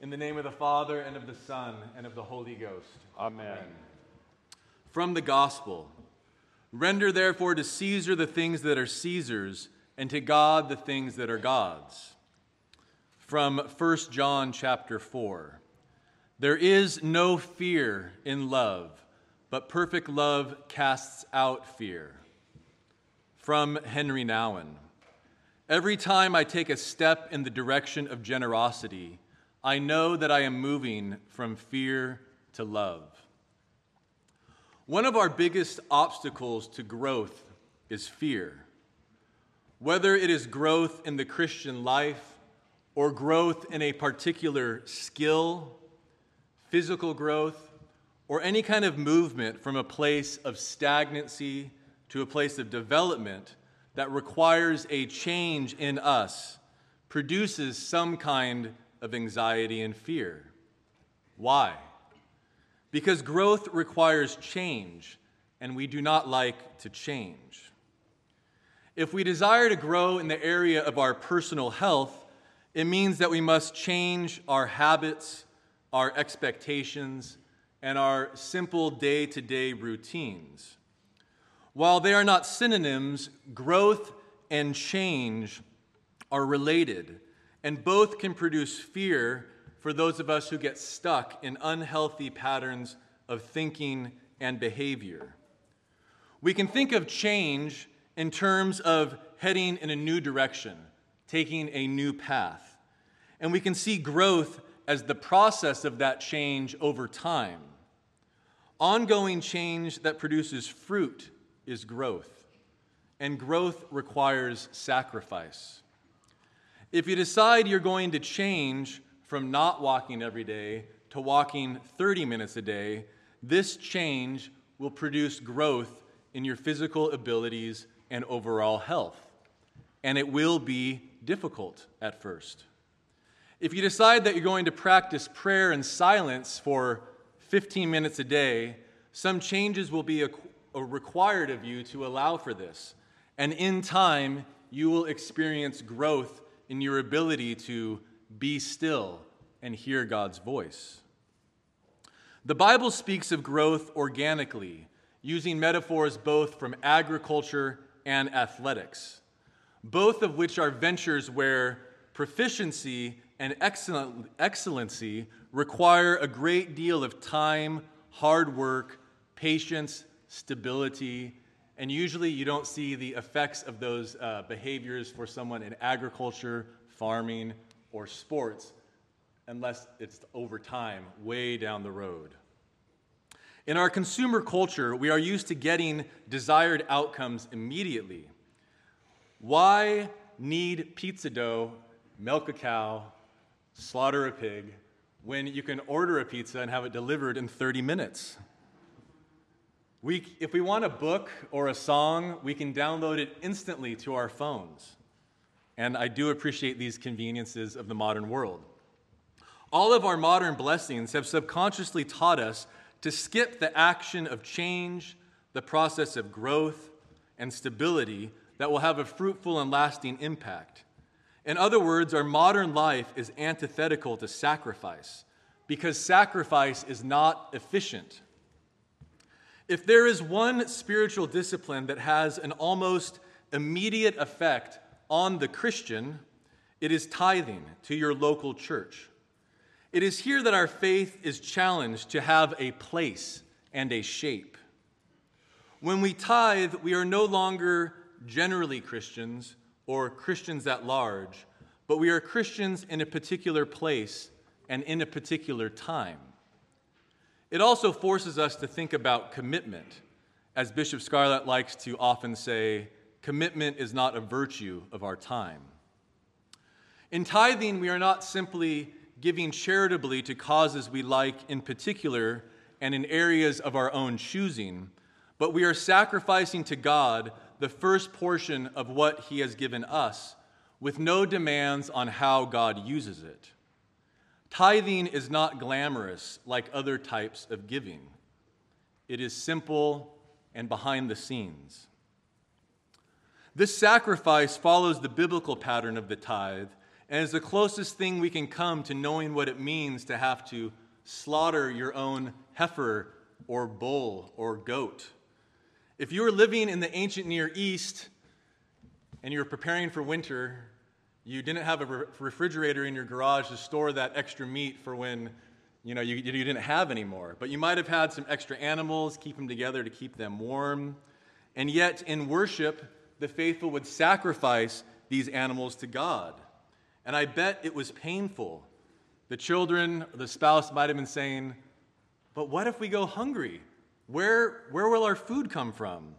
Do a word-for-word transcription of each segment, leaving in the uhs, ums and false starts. In the name of the Father, and of the Son, and of the Holy Ghost. Amen. Amen. From the Gospel. Render therefore to Caesar the things that are Caesar's, and to God the things that are God's. From First John chapter four. There is no fear in love, but perfect love casts out fear. From Henry Nouwen. Every time I take a step in the direction of generosity, I know that I am moving from fear to love. One of our biggest obstacles to growth is fear. Whether it is growth in the Christian life or growth in a particular skill, physical growth, or any kind of movement from a place of stagnancy to a place of development that requires a change in us, produces some kind of of anxiety and fear. Why? Because growth requires change, and we do not like to change. If we desire to grow in the area of our personal health, it means that we must change our habits, our expectations, and our simple day-to-day routines. While they are not synonyms, growth and change are related, and both can produce fear for those of us who get stuck in unhealthy patterns of thinking and behavior. We can think of change in terms of heading in a new direction, taking a new path. And we can see growth as the process of that change over time. Ongoing change that produces fruit is growth, and growth requires sacrifice. If you decide you're going to change from not walking every day to walking thirty minutes a day, this change will produce growth in your physical abilities and overall health. And it will be difficult at first. If you decide that you're going to practice prayer and silence for fifteen minutes a day, some changes will be a, a required of you to allow for this. And in time, you will experience growth in your ability to be still and hear God's voice. The Bible speaks of growth organically, using metaphors both from agriculture and athletics, both of which are ventures where proficiency and excellency require a great deal of time, hard work, patience, stability, and usually you don't see the effects of those uh, behaviors for someone in agriculture, farming, or sports, unless it's over time, way down the road. In our consumer culture, we are used to getting desired outcomes immediately. Why knead pizza dough, milk a cow, slaughter a pig, when you can order a pizza and have it delivered in thirty minutes? We, if we want a book or a song, we can download it instantly to our phones. And I do appreciate these conveniences of the modern world. All of our modern blessings have subconsciously taught us to skip the action of change, the process of growth and stability that will have a fruitful and lasting impact. In other words, our modern life is antithetical to sacrifice, because sacrifice is not efficient. If there is one spiritual discipline that has an almost immediate effect on the Christian, it is tithing to your local church. It is here that our faith is challenged to have a place and a shape. When we tithe, we are no longer generally Christians or Christians at large, but we are Christians in a particular place and in a particular time. It also forces us to think about commitment. As Bishop Scarlett likes to often say, commitment is not a virtue of our time. In tithing, we are not simply giving charitably to causes we like in particular and in areas of our own choosing, but we are sacrificing to God the first portion of what He has given us, with no demands on how God uses it. Tithing is not glamorous like other types of giving. It is simple and behind the scenes. This sacrifice follows the biblical pattern of the tithe and is the closest thing we can come to knowing what it means to have to slaughter your own heifer or bull or goat. If you were living in the ancient Near East and you were preparing for winter, you didn't have a re- refrigerator in your garage to store that extra meat for when you know you, you didn't have any more. But you might have had some extra animals, keep them together to keep them warm. And yet in worship, the faithful would sacrifice these animals to God. And I bet it was painful. The children, the spouse might have been saying, but what if we go hungry? Where, where will our food come from?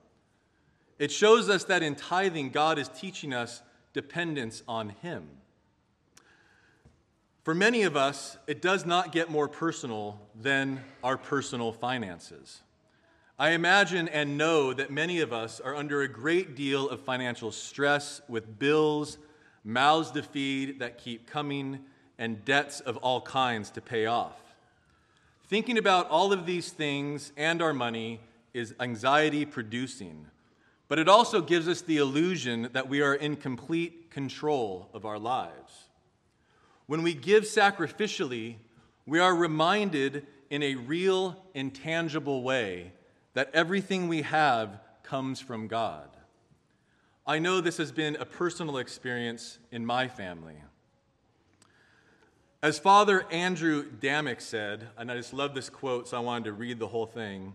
It shows us that in tithing, God is teaching us dependence on Him. For many of us, it does not get more personal than our personal finances. I imagine and know that many of us are under a great deal of financial stress with bills, mouths to feed that keep coming, and debts of all kinds to pay off. Thinking about all of these things and our money is anxiety-producing, but it also gives us the illusion that we are in complete control of our lives. When we give sacrificially, we are reminded in a real, intangible way that everything we have comes from God. I know this has been a personal experience in my family. As Father Andrew Damick said, and I just love this quote, so I wanted to read the whole thing.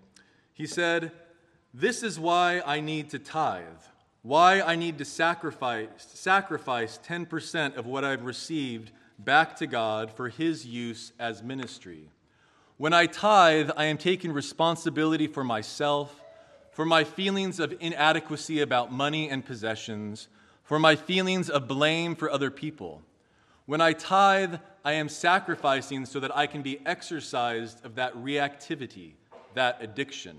He said, "This is why I need to tithe, why I need to sacrifice, sacrifice ten percent of what I've received back to God for His use as ministry. When I tithe, I am taking responsibility for myself, for my feelings of inadequacy about money and possessions, for my feelings of blame for other people. When I tithe, I am sacrificing so that I can be exercised of that reactivity, that addiction."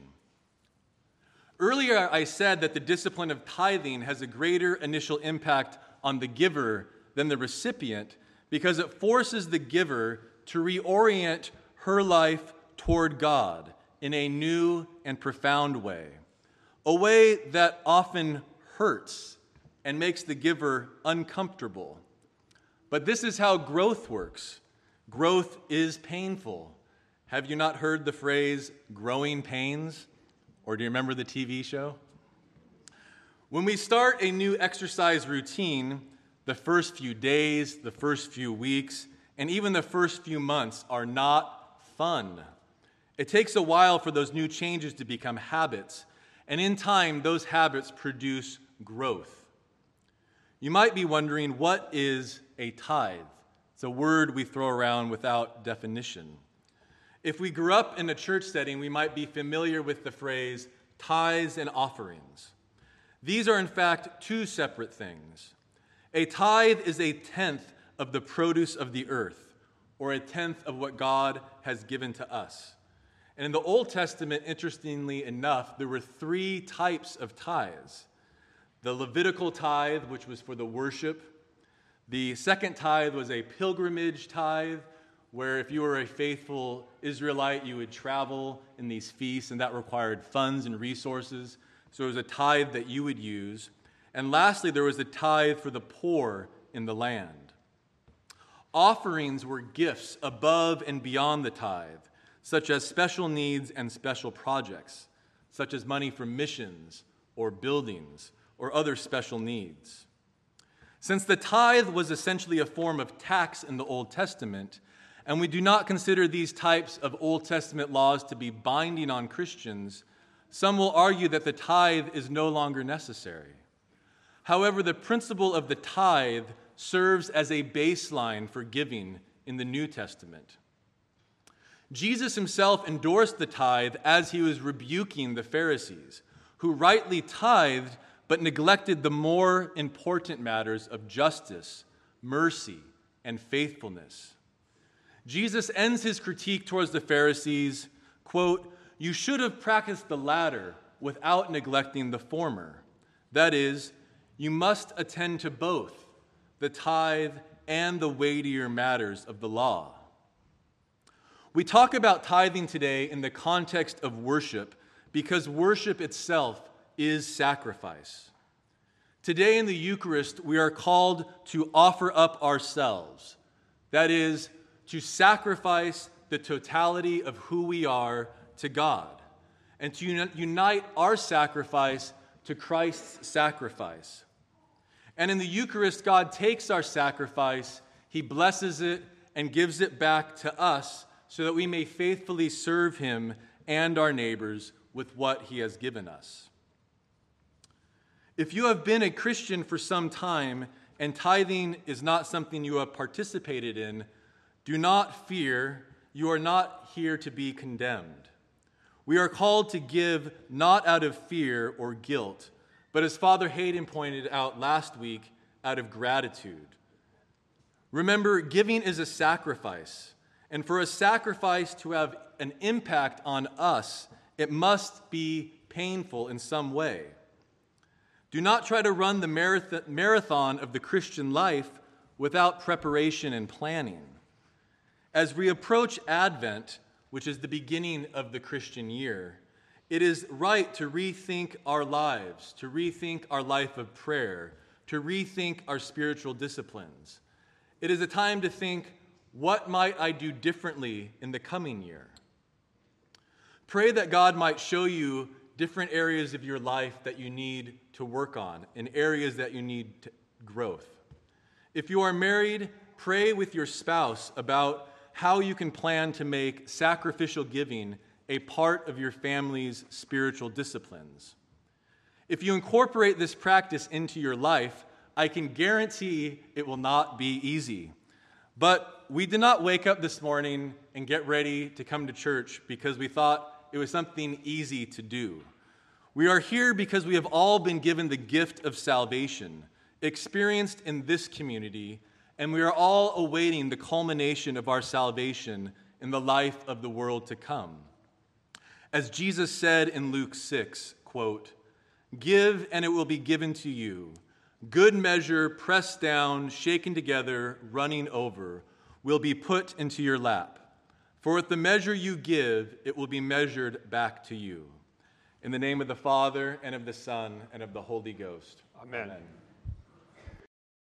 Earlier, I said that the discipline of tithing has a greater initial impact on the giver than the recipient because it forces the giver to reorient her life toward God in a new and profound way, a way that often hurts and makes the giver uncomfortable. But this is how growth works. Growth is painful. Have you not heard the phrase, growing pains? Or do you remember the T V show? When we start a new exercise routine, the first few days, the first few weeks, and even the first few months are not fun. It takes a while for those new changes to become habits, and in time, those habits produce growth. You might be wondering, what is a tithe? It's a word we throw around without definition. If we grew up in a church setting, we might be familiar with the phrase tithes and offerings. These are, in fact, two separate things. A tithe is a tenth of the produce of the earth, or a tenth of what God has given to us. And in the Old Testament, interestingly enough, there were three types of tithes. The Levitical tithe, which was for the worship. The second tithe was a pilgrimage tithe, where if you were a faithful Israelite, you would travel in these feasts, and that required funds and resources. So it was a tithe that you would use. And lastly, there was a tithe for the poor in the land. Offerings were gifts above and beyond the tithe, such as special needs and special projects, such as money for missions or buildings or other special needs. Since the tithe was essentially a form of tax in the Old Testament, and we do not consider these types of Old Testament laws to be binding on Christians, some will argue that the tithe is no longer necessary. However, the principle of the tithe serves as a baseline for giving in the New Testament. Jesus himself endorsed the tithe as he was rebuking the Pharisees, who rightly tithed but neglected the more important matters of justice, mercy, and faithfulness. Jesus ends his critique towards the Pharisees, quote, "You should have practiced the latter without neglecting the former. That is, you must attend to both, the tithe and the weightier matters of the law." We talk about tithing today in the context of worship because worship itself is sacrifice. Today in the Eucharist, we are called to offer up ourselves. That is, to sacrifice the totality of who we are to God, and to un- unite our sacrifice to Christ's sacrifice. And in the Eucharist, God takes our sacrifice, he blesses it, and gives it back to us so that we may faithfully serve him and our neighbors with what he has given us. If you have been a Christian for some time and tithing is not something you have participated in, do not fear, you are not here to be condemned. We are called to give not out of fear or guilt, but as Father Hayden pointed out last week, out of gratitude. Remember, giving is a sacrifice, and for a sacrifice to have an impact on us, it must be painful in some way. Do not try to run the marathon of the Christian life without preparation and planning. As we approach Advent, which is the beginning of the Christian year, it is right to rethink our lives, to rethink our life of prayer, to rethink our spiritual disciplines. It is a time to think, what might I do differently in the coming year? Pray that God might show you different areas of your life that you need to work on, and areas that you need growth. If you are married, pray with your spouse about how you can plan to make sacrificial giving a part of your family's spiritual disciplines. If you incorporate this practice into your life, I can guarantee it will not be easy. But we did not wake up this morning and get ready to come to church because we thought it was something easy to do. We are here because we have all been given the gift of salvation, experienced in this community, and we are all awaiting the culmination of our salvation in the life of the world to come. As Jesus said in Luke six, quote, "Give and it will be given to you. Good measure, pressed down, shaken together, running over, will be put into your lap. For with the measure you give, it will be measured back to you." In the name of the Father, and of the Son, and of the Holy Ghost. Amen. Amen.